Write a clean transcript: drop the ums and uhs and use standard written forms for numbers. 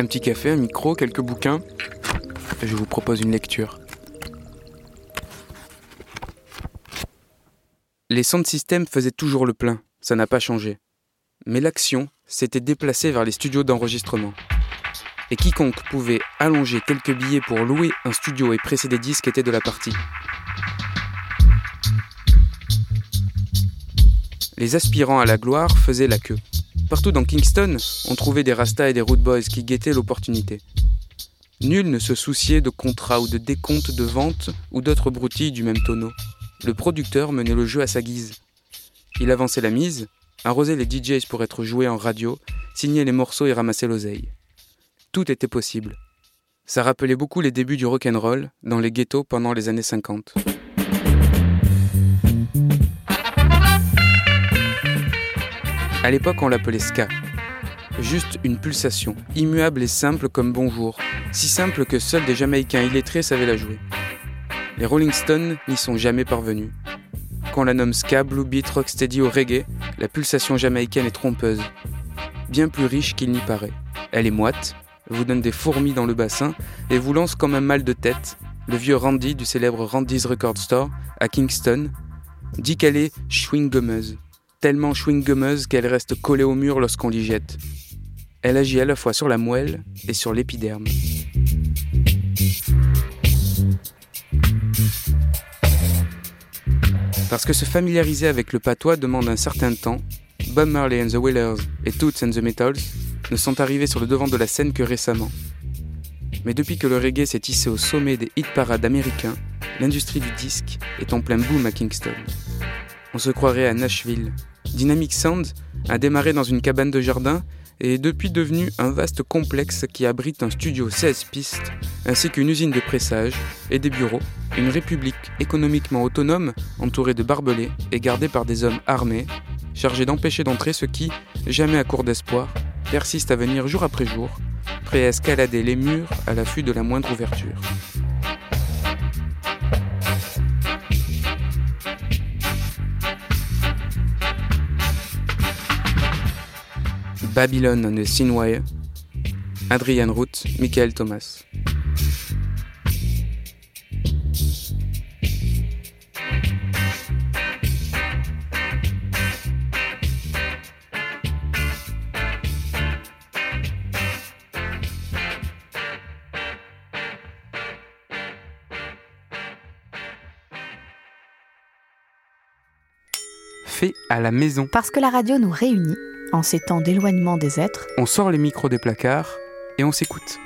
Un petit café, un micro, quelques bouquins. Et je vous propose une lecture. Les sound systems faisaient toujours le plein, ça n'a pas changé. Mais l'action s'était déplacée vers les studios d'enregistrement. Et quiconque pouvait allonger quelques billets pour louer un studio et presser des disques était de la partie. Les aspirants à la gloire faisaient la queue. Partout dans Kingston, on trouvait des Rastas et des Rude Boys qui guettaient l'opportunité. Nul ne se souciait de contrats ou de décomptes de vente ou d'autres broutilles du même tonneau. Le producteur menait le jeu à sa guise. Il avançait la mise, arrosait les DJs pour être joués en radio, signait les morceaux et ramassait l'oseille. Tout était possible. Ça rappelait beaucoup les débuts du rock'n'roll dans les ghettos pendant les années 50. À l'époque, on l'appelait ska. Juste une pulsation, immuable et simple comme bonjour, si simple que seuls des Jamaïcains illettrés savaient la jouer. Les Rolling Stones n'y sont jamais parvenus. Qu'on la nomme ska, blue beat, rocksteady ou reggae, la pulsation jamaïcaine est trompeuse. Bien plus riche qu'il n'y paraît. Elle est moite, vous donne des fourmis dans le bassin et vous lance comme un mal de tête. Le vieux Randy du célèbre Randy's Record Store à Kingston dit qu'elle est chewing-gummeuse. Tellement chewing-gummeuse qu'elle reste collée au mur lorsqu'on l'y jette. Elle agit à la fois sur la moelle et sur l'épiderme. Parce que se familiariser avec le patois demande un certain temps, Bob Marley and the Wailers et Toots and the Metals ne sont arrivés sur le devant de la scène que récemment. Mais depuis que le reggae s'est hissé au sommet des hit-parades américains, l'industrie du disque est en plein boom à Kingston. On se croirait à Nashville. Dynamic Sound a démarré dans une cabane de jardin et est depuis devenu un vaste complexe qui abrite un studio 16 pistes, ainsi qu'une usine de pressage et des bureaux, une république économiquement autonome, entourée de barbelés et gardée par des hommes armés, chargés d'empêcher d'entrer ceux qui, jamais à court d'espoir, persistent à venir jour après jour, prêts à escalader les murs à l'affût de la moindre ouverture. Babylon and the Synthwire, Adrian Root, Michael Thomas. Fait à la maison. Parce que la radio nous réunit. En ces temps d'éloignement des êtres, on sort les micros des placards et on s'écoute.